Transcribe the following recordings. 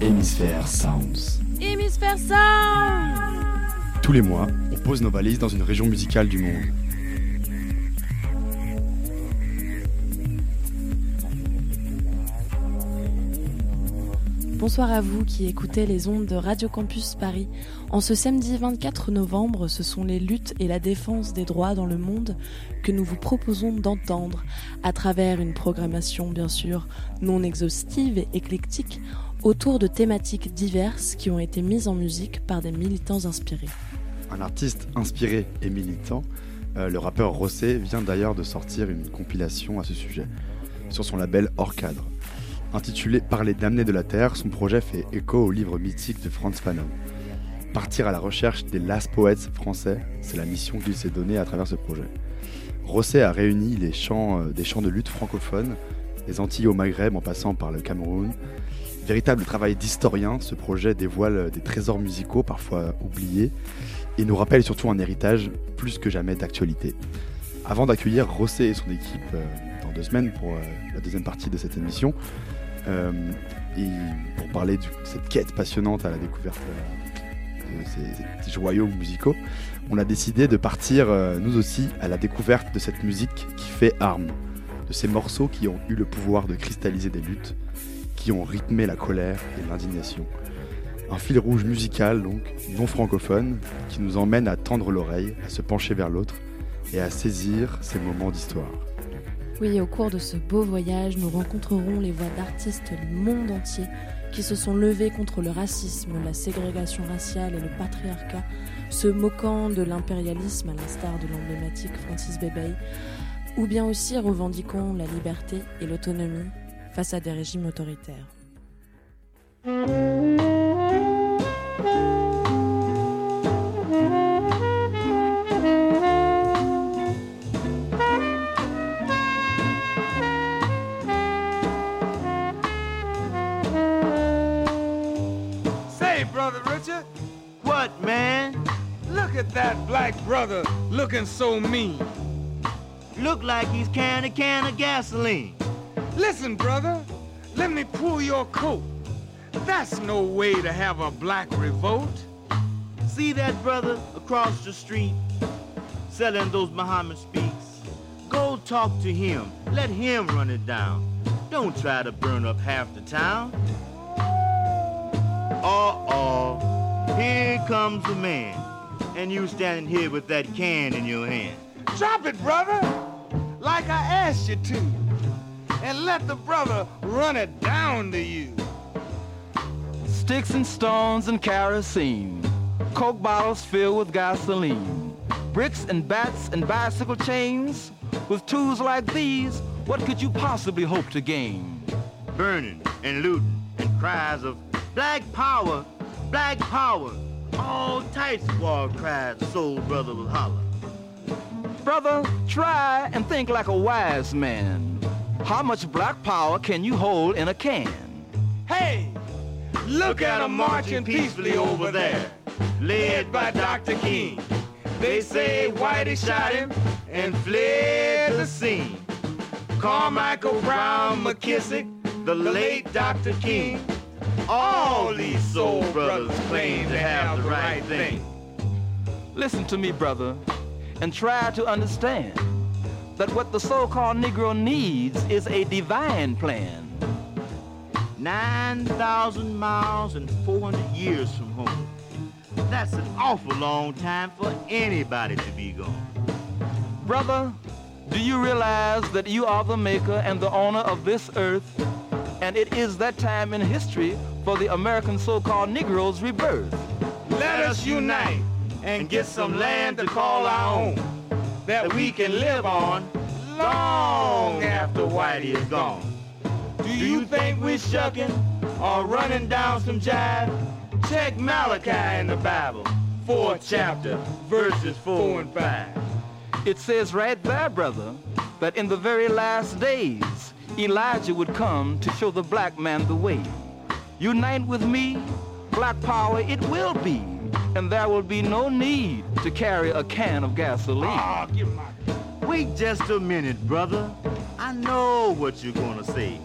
Hémisphère Sounds. Hémisphère Sounds! Tous les mois, on pose nos valises dans une région musicale du monde. Bonsoir à vous qui écoutez les ondes de Radio Campus Paris. En ce samedi 24 novembre, ce sont les luttes et la défense des droits dans le monde que nous vous proposons d'entendre à travers une programmation bien sûr non exhaustive et éclectique autour de thématiques diverses qui ont été mises en musique par des militants inspirés. Un artiste inspiré et militant, le rappeur Rocé vient d'ailleurs de sortir une compilation à ce sujet sur son label Hors Cadre. Intitulé « Par les Damné.e.s de la Terre », son projet fait écho au livre mythique de Franz Fanon. Partir à la recherche des Last Poets français, c'est la mission qu'il s'est donnée à travers ce projet. Rosset a réuni les chants des chants de lutte francophones, des Antilles au Maghreb en passant par le Cameroun. Véritable travail d'historien, ce projet dévoile des trésors musicaux parfois oubliés et nous rappelle surtout un héritage plus que jamais d'actualité. Avant d'accueillir Rosset et son équipe dans 2 semaines pour la deuxième partie de cette émission, et pour parler de cette quête passionnante à la découverte de ces joyaux musicaux, on a décidé de partir nous aussi à la découverte de cette musique qui fait arme, de ces morceaux qui ont eu le pouvoir de cristalliser des luttes, qui ont rythmé la colère et l'indignation. Un fil rouge musical, donc, non francophone, qui nous emmène à tendre l'oreille, à se pencher vers l'autre et à saisir ces moments d'histoire. Oui, au cours de ce beau voyage, nous rencontrerons les voix d'artistes du monde entier qui se sont levés contre le racisme, la ségrégation raciale et le patriarcat, se moquant de l'impérialisme à l'instar de l'emblématique Francis Bebey, ou bien aussi revendiquant la liberté et l'autonomie face à des régimes autoritaires. What, man? Look at that black brother looking so mean. Look like he's carrying a can of gasoline. Listen, brother, let me pull your coat. That's no way to have a black revolt. See that brother across the street selling those Muhammad Speaks? Go talk to him. Let him run it down. Don't try to burn up half the town. Uh-oh. Here comes the man, and you standing here with that can in your hand. Drop it, brother, like I asked you to, and let the brother run it down to you. Sticks and stones and kerosene, Coke bottles filled with gasoline, bricks and bats and bicycle chains. With tools like these, what could you possibly hope to gain? Burning and looting and cries of black power. Black power, all types of war cries, soul brother will holler. Brother, try and think like a wise man. How much black power can you hold in a can? Hey, look at them marching peacefully over there, led by Dr. King. They say Whitey shot him and fled the scene. Carmichael, Brown, McKissick, the late Dr. King. All these soul brothers claim to have the right thing. Listen to me, brother, and try to understand that what the so-called Negro needs is a divine plan. 9,000 miles and 400 years from home. That's an awful long time for anybody to be gone. Brother, do you realize that you are the maker and the owner of this earth? And it is that time in history for the American so-called Negro's rebirth. Let us unite and get some land to call our own that we can live on long after Whitey is gone. Do you think we're shucking or running down some jive? Check Malachi in the Bible, 4th chapter, verses 4 and 5. It says right there, brother, that in the very last days, Elijah would come to show the black man the way. Unite with me, black power it will be, and there will be no need to carry a can of gasoline. Oh, give my... Wait just a minute, brother. I know what you're gonna say.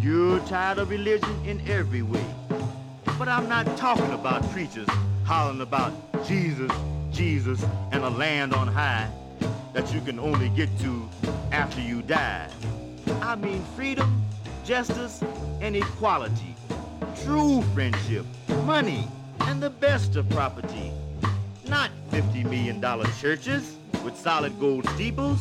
You're tired of religion in every way. But I'm not talking about preachers hollering about Jesus, Jesus, and a land on high that you can only get to after you die. I mean freedom, justice, and equality, true friendship, money, and the best of property. Not $50 million churches with solid gold steeples,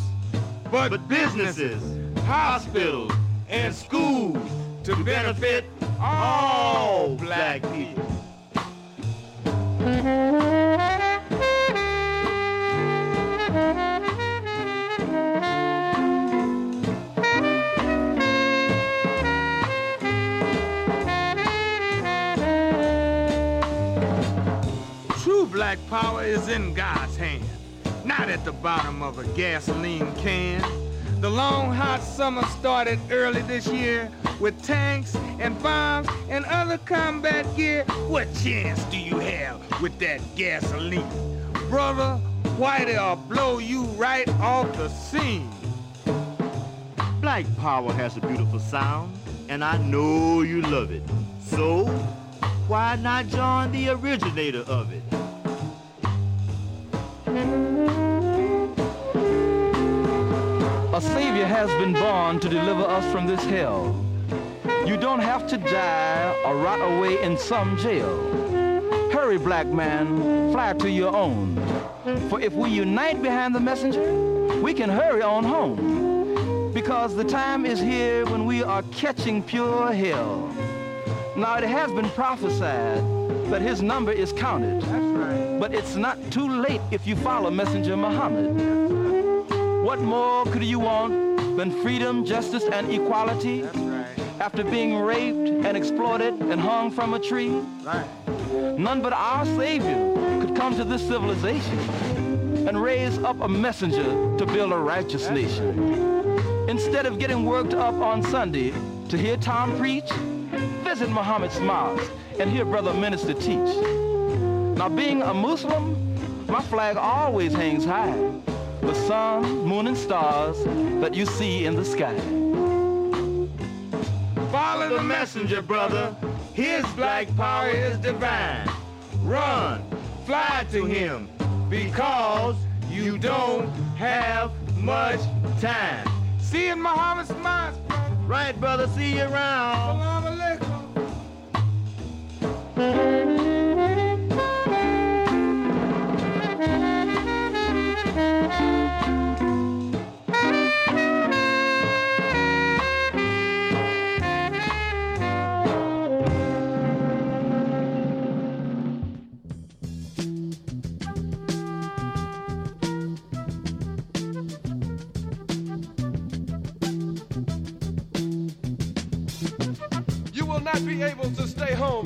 but businesses, hospitals, and schools to benefit all black people. True black power is in God's hand, not at the bottom of a gasoline can. The long hot summer started early this year with tanks and bombs and other combat gear. What chance do you have with that gasoline? Brother, whitey'll blow you right off the scene. Black power has a beautiful sound, and I know you love it. So, why not join the originator of it? A savior has been born to deliver us from this hell. You don't have to die or rot away in some jail. Hurry, black man, fly to your own. For if we unite behind the messenger, we can hurry on home. Because the time is here when we are catching pure hell. Now, it has been prophesied that his number is counted. That's right. But it's not too late if you follow Messenger Muhammad. What more could you want than freedom, justice, and equality? That's right. After being raped and exploited and hung from a tree? Right. None but our Savior could come to this civilization and raise up a messenger to build a righteous That's nation. Right. Instead of getting worked up on Sunday to hear Tom preach, visit Muhammad's mosque and hear Brother Minister teach. Now, being a Muslim, my flag always hangs high. The sun, moon, and stars that you see in the sky. Follow the messenger, brother. His black power is divine. Run, fly to him, because you don't have much time. See you in Muhammad's mosque. Right, brother, see you around. Salaam alaikum. You will not be able to stay home,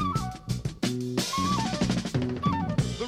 The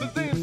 The theme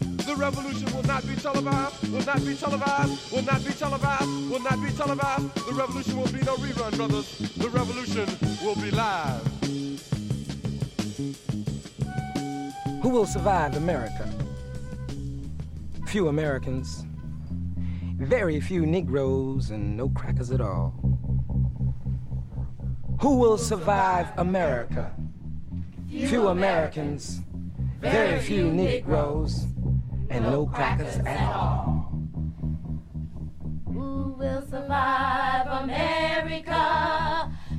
The revolution will not be televised, will not be televised, will not be televised, will not be televised. The revolution will be no rerun, brothers. The revolution will be live. Who will survive America? Few Americans, very few Negroes, and no crackers at all. Who will survive America? Few Americans, very few Negroes, and no crackers at all. Who will survive America?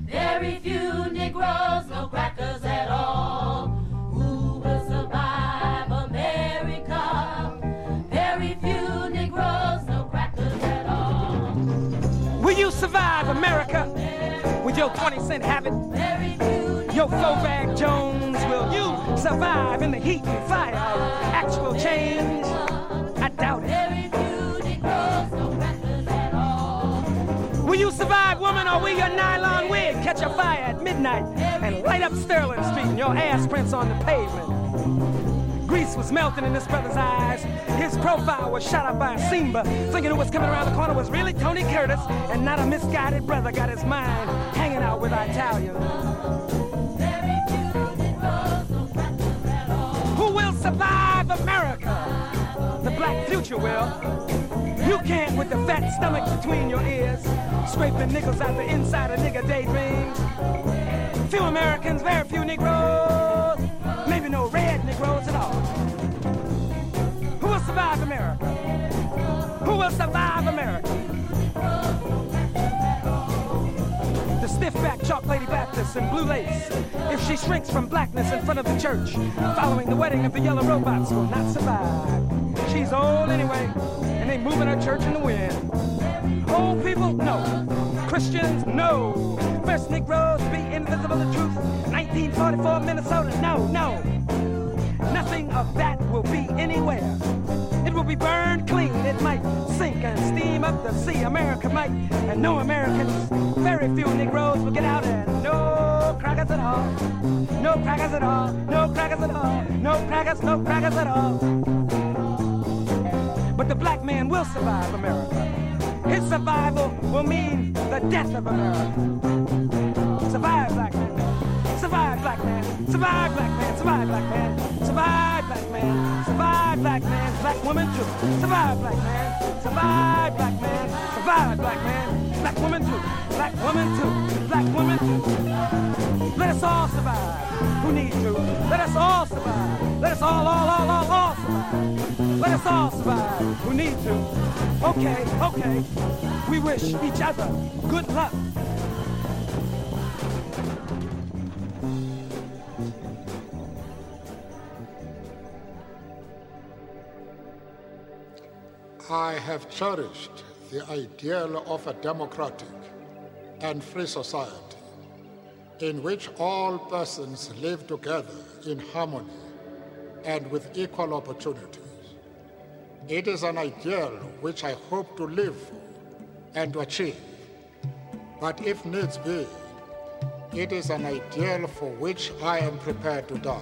Very few Negroes, no crackers at all. Who will survive America? Very few Negroes, no crackers at all. Will you survive America? With your 20-cent habit, your throwback Jones, will you survive in the heat and fire of actual change? I doubt it. Will you survive, woman, or will your nylon wig catch a fire at midnight and light up Sterling Street and your ass prints on the pavement? Grease was melting in this brother's eyes. His profile was shot up by a seamber. Thinking who was coming around the corner was really Tony Curtis, and not a misguided brother got his mind hanging out with Italians. Who will survive America? The black future will. You can't with the fat stomach between your ears, scraping nickels out the inside of nigga daydreams. Few Americans, very few Negroes, maybe no red Negroes at all. Who will survive America? Who will survive America? The stiff-backed chalk lady Baptist in blue lace, if she shrinks from blackness in front of the church, following the wedding of the yellow robots, will not survive. She's old anyway, and they moving her church in the wind. Old people, no. Christians, no. First Negroes be invisible to truth. 1944 Minnesota, no, no. Nothing of that will be anywhere. It will be burned clean. It might sink and steam up the sea. America might, and no Americans, very few Negroes will get out, and no crackers at all. No crackers at all. No crackers at all. No crackers, no crackers at all. But the black man will survive America. His survival will mean the death of America. Survive, black man. Survive, black man. Survive, black man. Survive, black man. Survive, black man. Survive, black man. Black woman too. Survive, black man. Survive, black man. Survive, black man. Black woman too. Black woman too. Black woman too. Let us all survive. Who needs you? Let us all survive. Let us all survive. Let us all survive. Who needs you? Okay, okay. We wish each other good luck. I have cherished the ideal of a democratic and free society in which all persons live together in harmony and with equal opportunities. It is an ideal which I hope to live for and to achieve, but if needs be, it is an ideal for which I am prepared to die.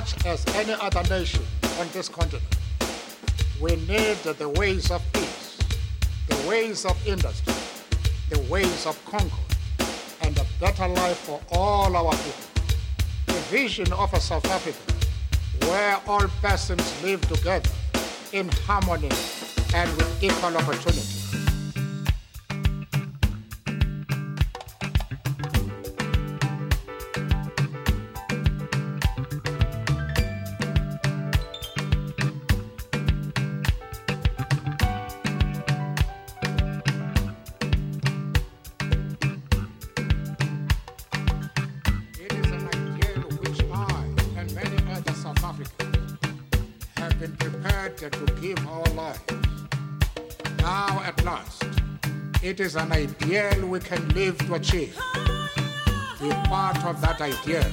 much as any other nation on this continent. We need the ways of peace, the ways of industry, the ways of concord, and a better life for all our people. The vision of a South Africa where all persons live together in harmony and with equal opportunity. It is an ideal we can live to achieve. Be part of that ideal.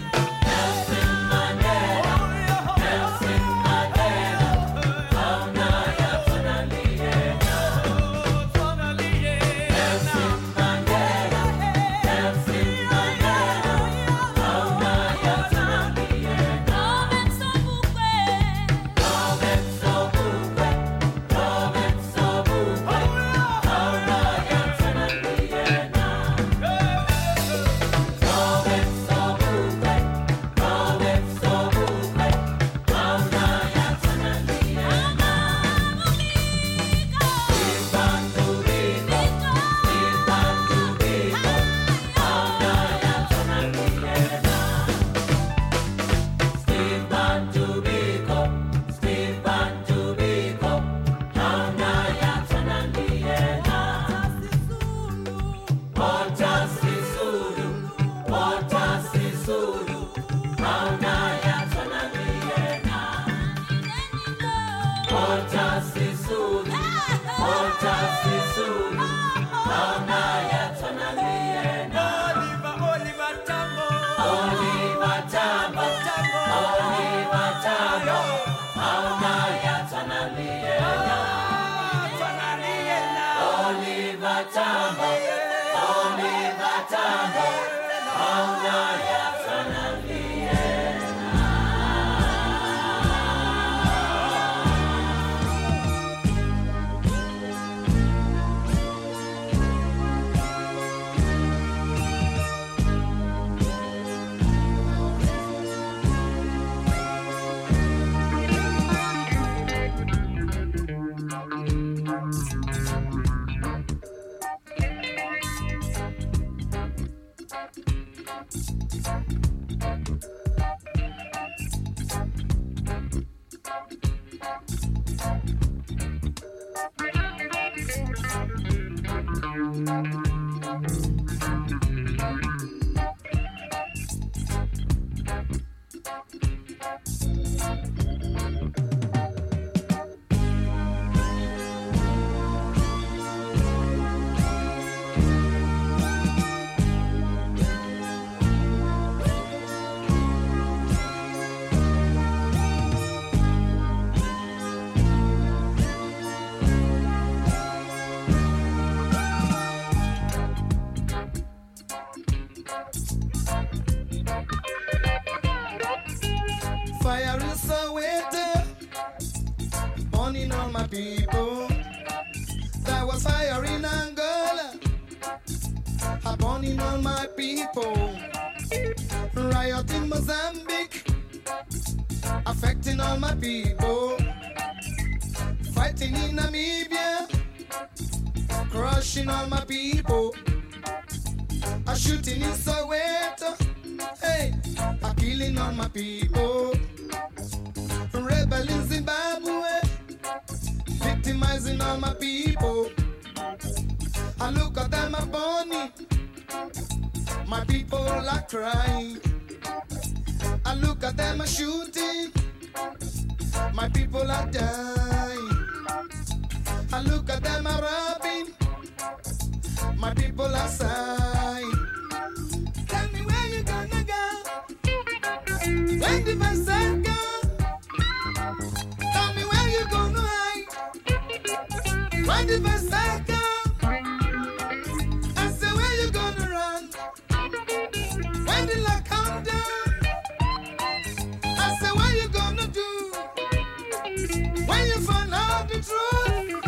When you find out the truth,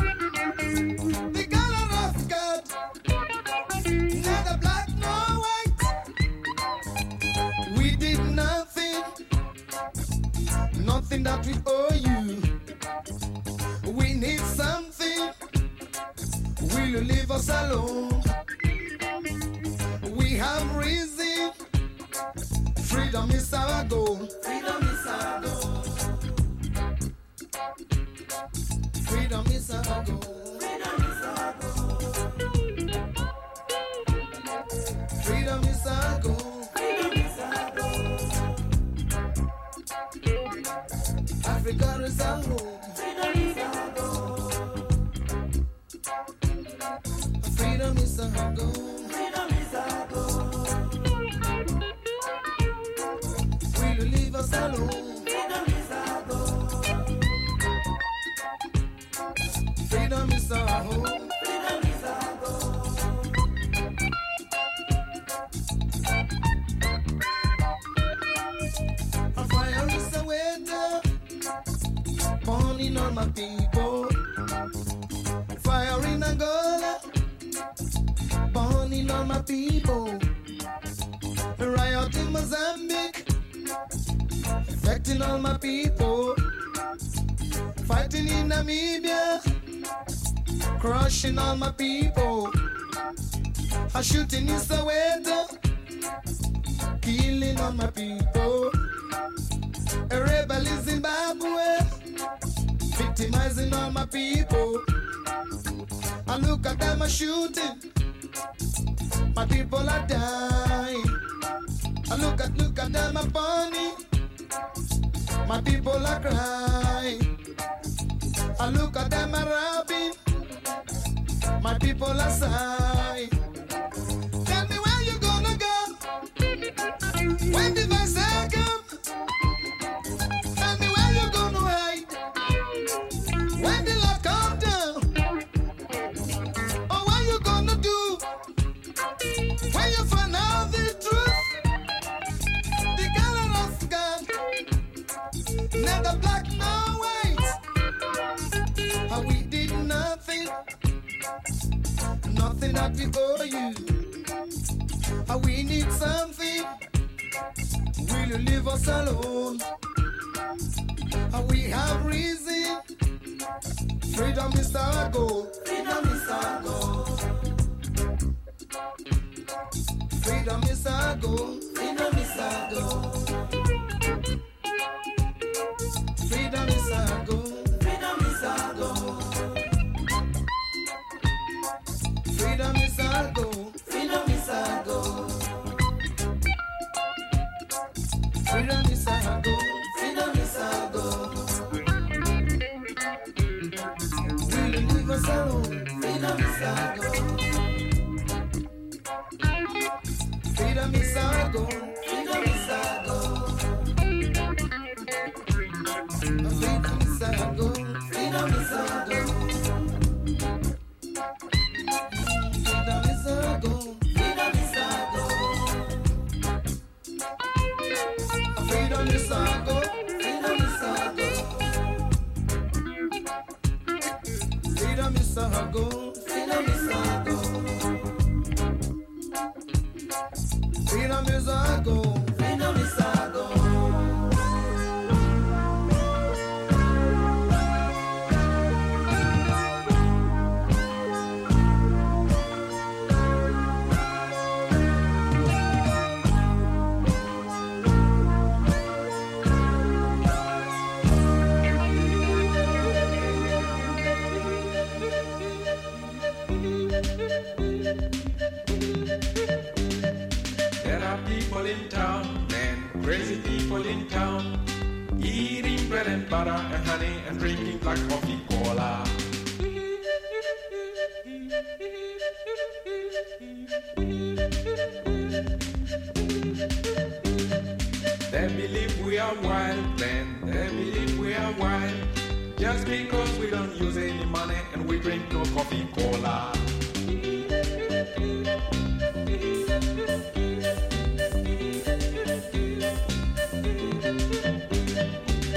the color of God, neither black nor white. We did nothing, nothing that we owe you. We need something. Will you leave us alone? We have reason. Freedom is our goal. Freedom is our goal. Freedom is our goal. Freedom is our goal. Freedom is our goal. Freedom is our goal. Africa is our home. Freedom is our goal. Freedom is our goal. Freedom is our goal. Will you leave us alone? My people, fire in Angola, burning all my people, riot in Mozambique, affecting all my people, fighting in Namibia, crushing all my people, a shooting in Soweto, killing all my people, a rebel in Zimbabwe. Victimizing all my people. I look at them, I shooting. My people are dying. I look at them, I burning. My people are crying. I look at them, I robbing. My people are sighing. Tell me where you gonna go when divides come. Nothing that we owe you. We need something. Will you leave us alone? We have reason. Freedom is our goal. Freedom is our goal. Freedom is our goal. Freedom is our goal. Freedom is our goal. Freedom is our goal. Freedom is our goal. Freedom is our goal. Freedom is our goal. Freedom is our goal. Will you leave us alone? Freedom is our goal. Freedom is our goal. Freedom is our goal. Freedom is our goal. Freedom is our goal.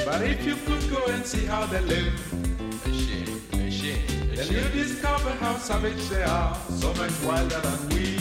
But if you could go and see how they live. They live discover how savage they are, so much wilder than we.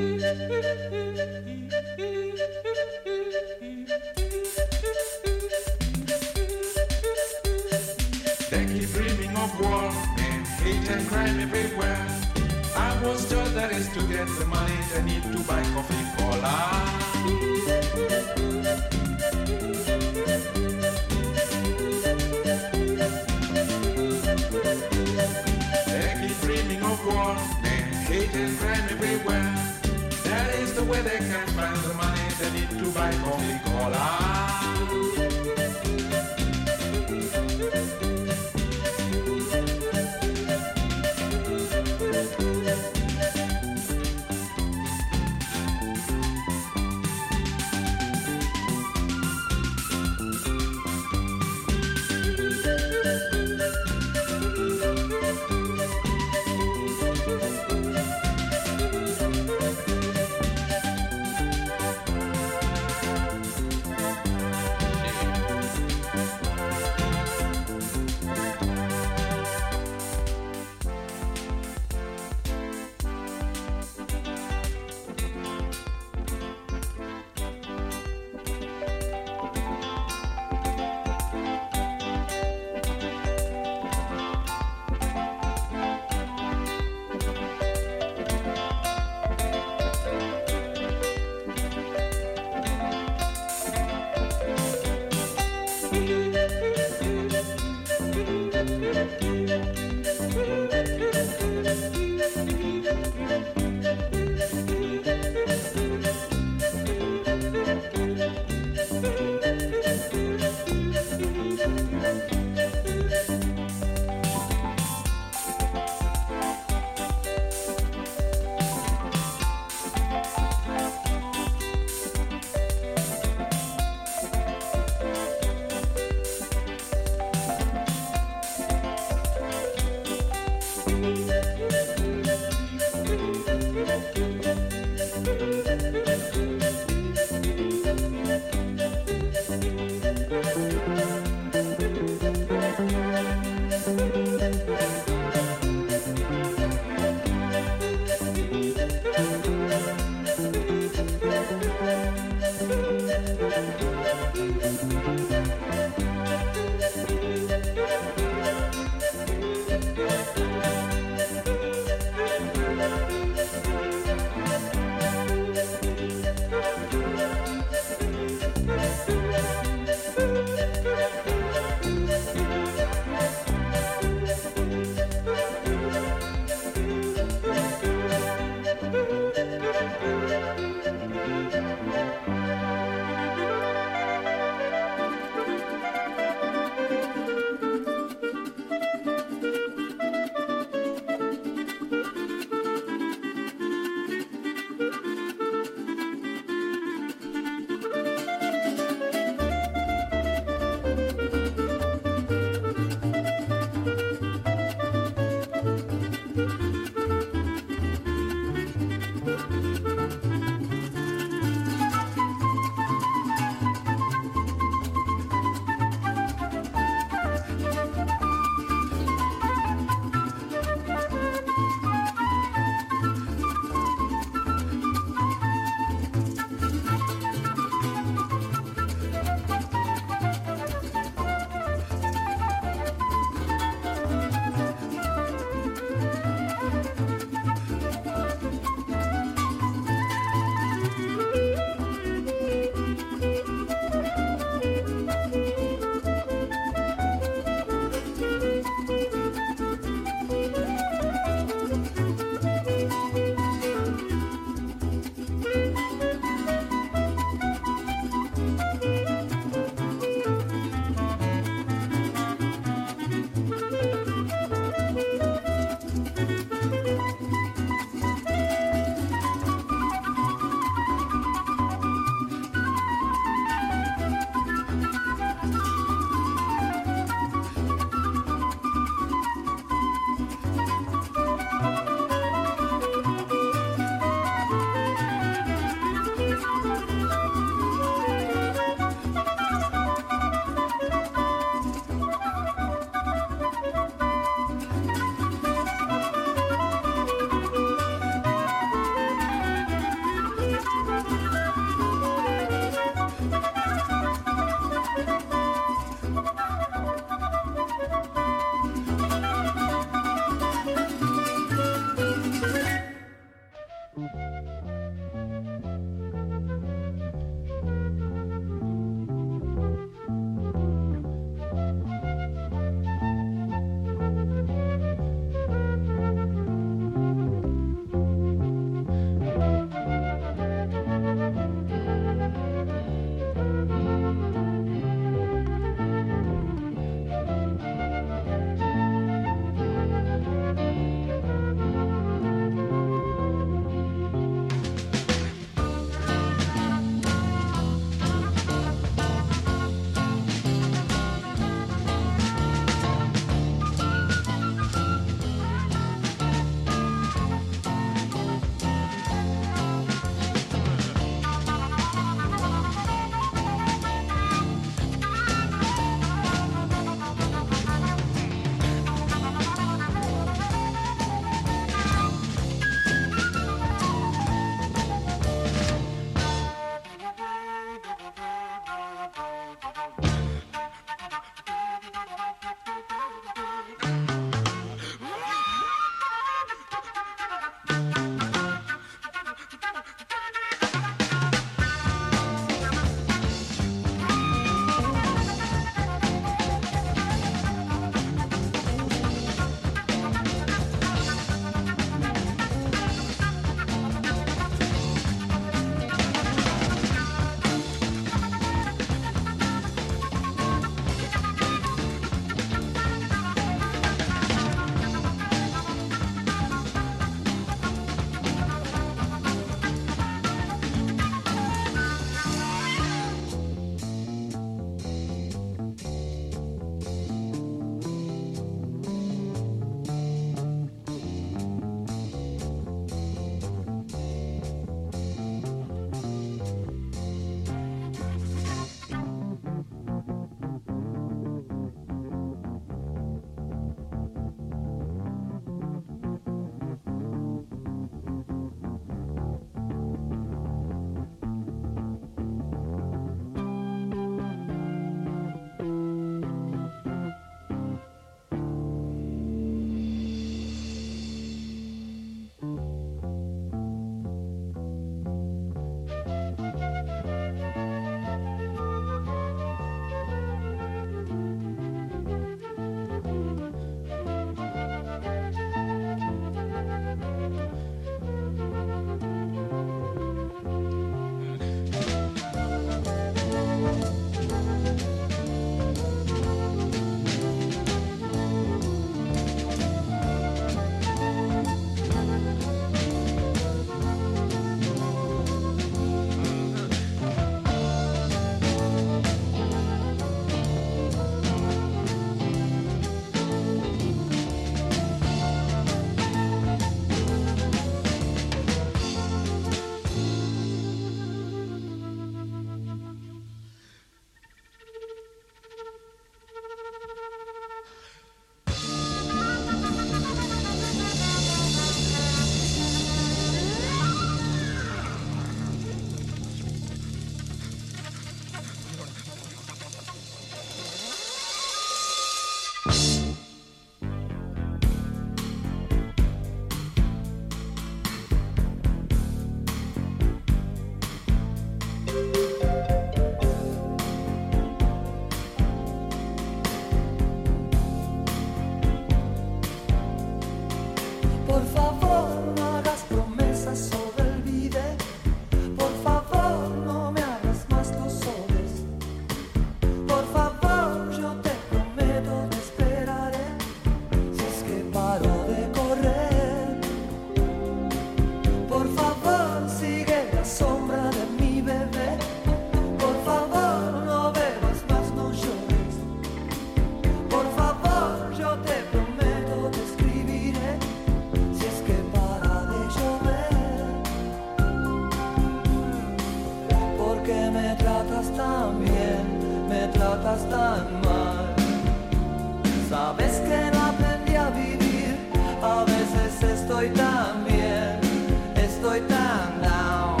estoy tan down.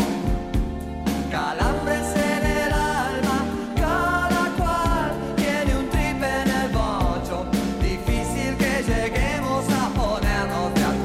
Calambres en el alma, cada cual tiene un trip en el bocho. Difícil que lleguemos a ponernos de acuerdo.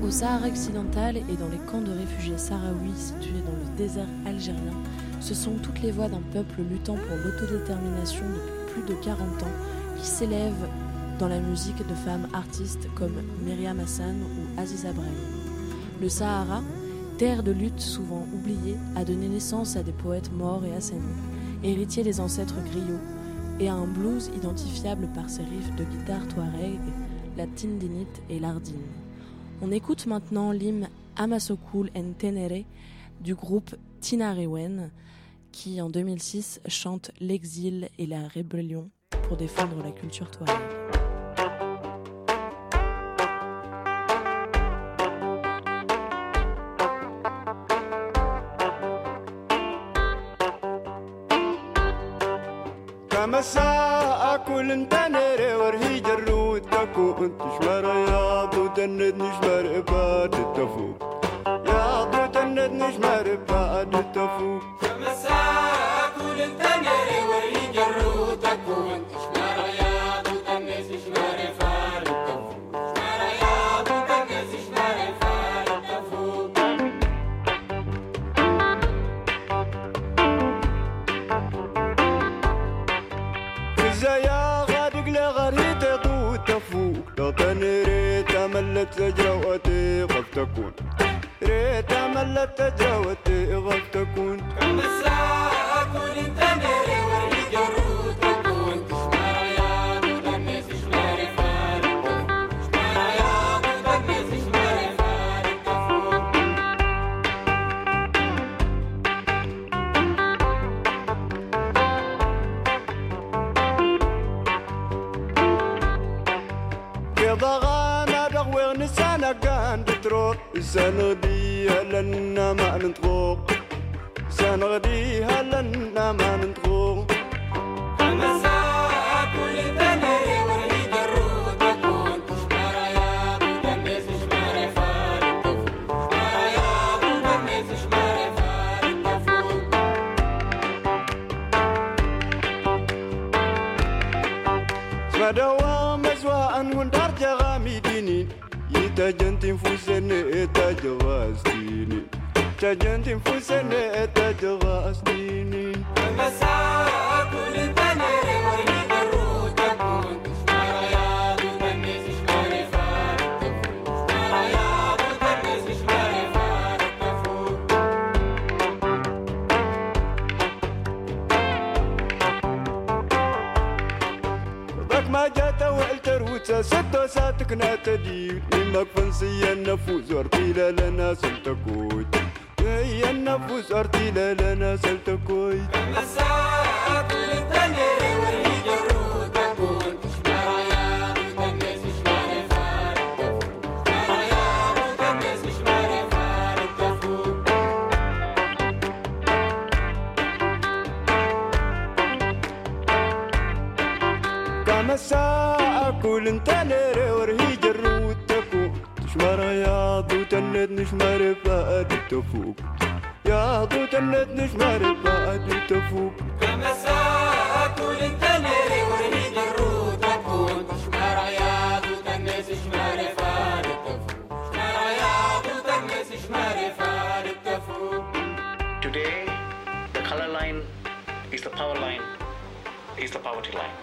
De Sahara occidental et dans les camps de réfugiés sahraouis situés dans le désert algérien, ce sont toutes les voix d'un peuple luttant pour l'autodétermination depuis plus de 40 ans qui s'élèvent dans la musique de femmes artistes comme Myriam Hassan ou Aziza Brel. Le Sahara, terre de lutte souvent oubliée, a donné naissance à des poètes morts et assainis, héritiers des ancêtres griots, et à un blues identifiable par ses riffs de guitare touareg, la tindinite et l'ardine. On écoute maintenant l'hymne Amasokul en Ténéré du groupe Tinarewen qui, en 2006, chante l'exil et la rébellion pour défendre la culture touareg. تند نجمر بعد التفوق يا عبر تند نجمر بعد التفوق كما ساعة كل التنر وريج الروتك وانت شمر يا عبر تنز شمر فعل التفوق شمر يا عبر تنز شمر فعل التفوق إذا يا غادق لغريت دو التفوق لا تنري ملت تجاوتي غف تكون ريت ملت تجاوتي غف تكون كم الساعة كل انت نري وري جروت تكون شمار عياد ودنس شمار فارق شمار عياد ودنس شمار فارق تفوق كضغط سنة كان بتروح السنة دي هلنا ما نتغوق نغديها لنا ما نتغو مساء كل دنيا وريد الروح تكون مرايا بدمس شماري فارتفو مرايا بدمس شماري فارتفو سمدوا مزواء هندار جغامي ديني يتجنتين فوسني اتجواستيني تجنتين فوسني اتجواستيني مساء كل دنيا وريد الروح تكون مرايا بدمس شماري فارتفو مرايا بدمس شماري فارتفو ذاك ما جاتا وقلتر وتسدو ساتكنا تديد منك فنسي النفوز وارتيلا لنا سلتكوت هي النفوز وارتيلا لنا سلتكوت مساء كل دنيا وريد الروح تكون مرايا بدمس شماري فارتفو مرايا بدمس شماري فارتفو كمساء كل انتنري ورهي جرود تفوق تشمر يا ضو تند نشمر فقد تفوق يا ضو تند نشمر فقد تفوق كمساء كل انتنري ورهي جرود تفوق تشمر يا ضو تند نشمر فقد تفوق تشمر يا ضو تند نشمر فقد تفوق. Today the color line is the power line is the poverty line.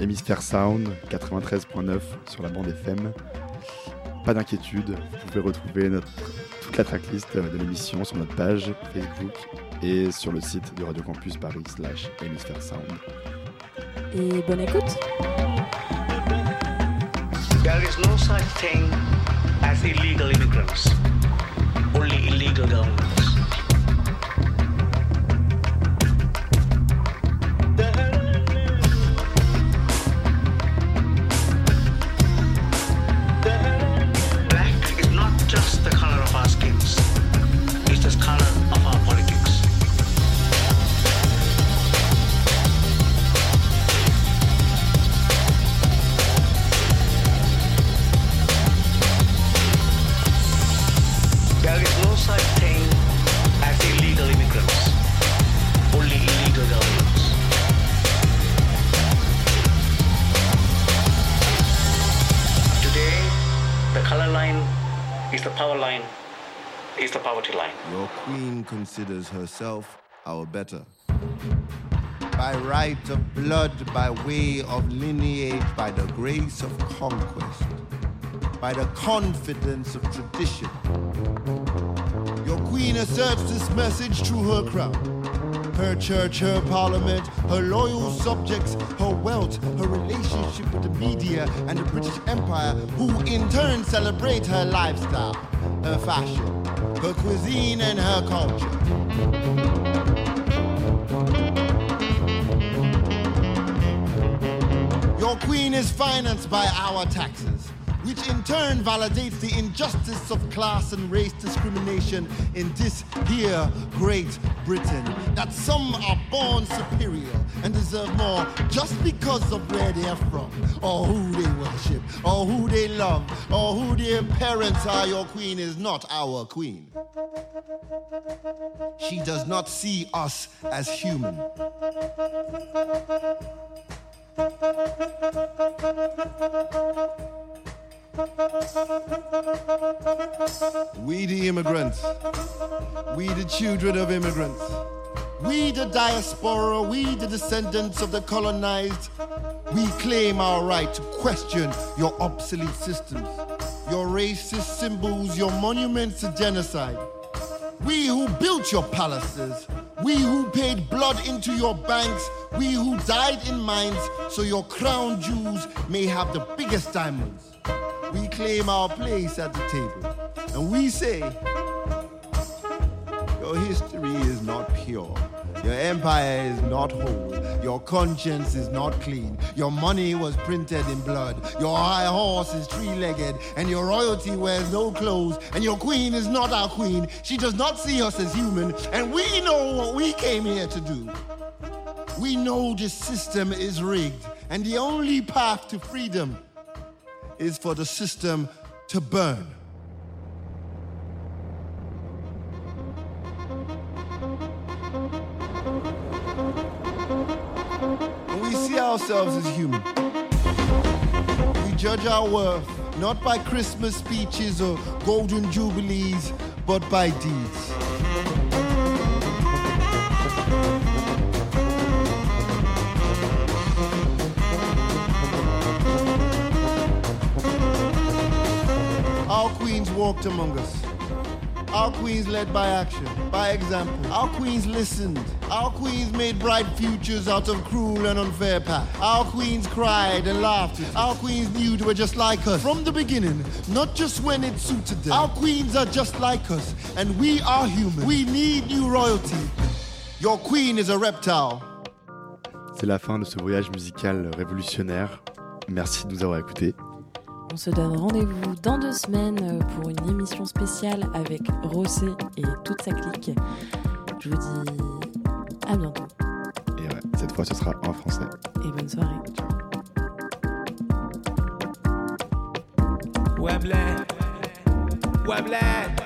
Hémisphère Sound 93.9 sur la bande FM. Pas d'inquiétude, vous pouvez retrouver toute la tracklist de l'émission sur notre page Facebook et sur le site de Radio Campus Paris /Hémisphère Sound. Et bonne écoute. There is no such thing as illegal immigrants, only illegal governments. power line is the poverty line. Your queen considers herself our better. By right of blood, by way of lineage, by the grace of conquest, by the confidence of tradition. Your queen asserts this message through her crown. Her church, her parliament, her loyal subjects, her wealth, her relationship with the media and the British Empire, who in turn celebrate her lifestyle, her fashion, her cuisine and her culture. Your queen is financed by our taxes, which in turn validates the injustice of class and race discrimination in this here Great Britain, that some are born superior and deserve more just because of where they are from, or who they worship, or who they love, or who their parents are. Your queen is not our queen. She does not see us as human. We the immigrants, we the children of immigrants, we the diaspora, we the descendants of the colonized, we claim our right to question your obsolete systems, your racist symbols, your monuments to genocide. We who built your palaces, we who paid blood into your banks, we who died in mines so your crown jewels may have the biggest diamonds. We claim our place at the table, and we say, your history is not pure, your empire is not whole, your conscience is not clean, your money was printed in blood, your high horse is three-legged, and your royalty wears no clothes, and your queen is not our queen, she does not see us as human, and we know what we came here to do. We know this system is rigged, and the only path to freedom is for the system to burn. And we see ourselves as human. We judge our worth not by Christmas speeches or golden jubilees, but by deeds. Our queens walked among us. Our queens led by action, by example. Our queens listened. Our queens made bright futures out of cruel and unfair paths. Our queens cried and laughed. Our queens knew they were just like us from the beginning, not just when it suited them. Our queens are just like us, and we are human. We need new royalty. Your queen is a reptile. C'est la fin de ce voyage musical révolutionnaire. Merci de nous avoir écoutés. On se donne rendez-vous dans 2 semaines pour une émission spéciale avec Rocé et toute sa clique. Je vous dis à bientôt. Et ouais, cette fois ce sera en français. Et bonne soirée. Ciao. Weblet, Weblet.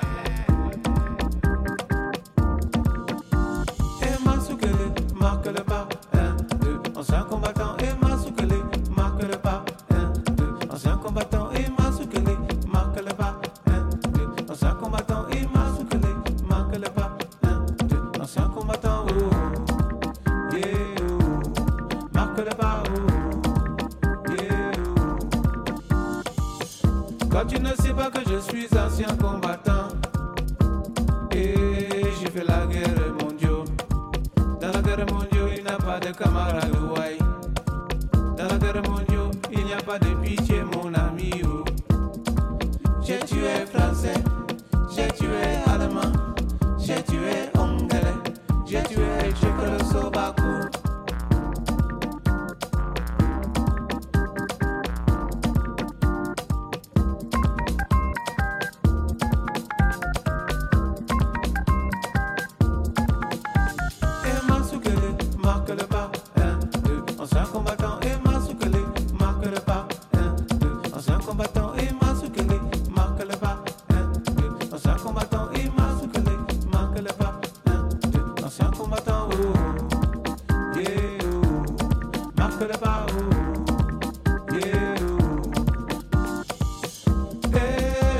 Emma Soukele marque le pas. 1, 2, ancien combattant. Emma Soukele marque le pas. Ancien combattant, Emma Soukele, marque le pas. 1, 2, ancien combattant, Emma Soukele, marque le pas. 1, 2, ancien combattant, oh, yeah, oh, marque le pas, oh, yeah, oh. Quand tu ne sais pas que je suis ancien combattant, et j'ai fait la guerre mondiale. Dans la guerre mondiale, il n'y a pas de camarades, ouais. Dans la guerre mondiale, il n'y a pas de pitié, mon ami. Oh. J'ai tué français, j'ai tué allemand, j'ai tué anglais, j'ai tué tchécoslovaque.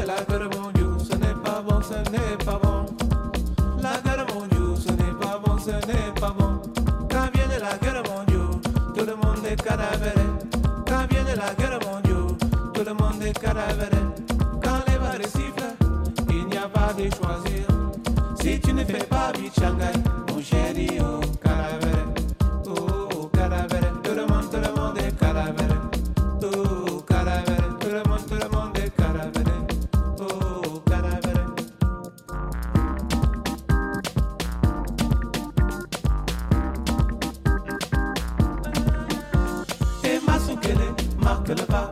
La guerre mondiale, ce n'est caravelle, quand vient de la guerre mondiale, tout le monde est caravelle. Quand les barres sifflent, il n'y a pas de choisir. Si tu ne fais pas vite Shanghai, mon chéri, oh caravelle, oh caravelle, tout le monde est caravelle, oh caravelle, tout le monde est caravelle, oh caravelle. Et Masukele marque le pas.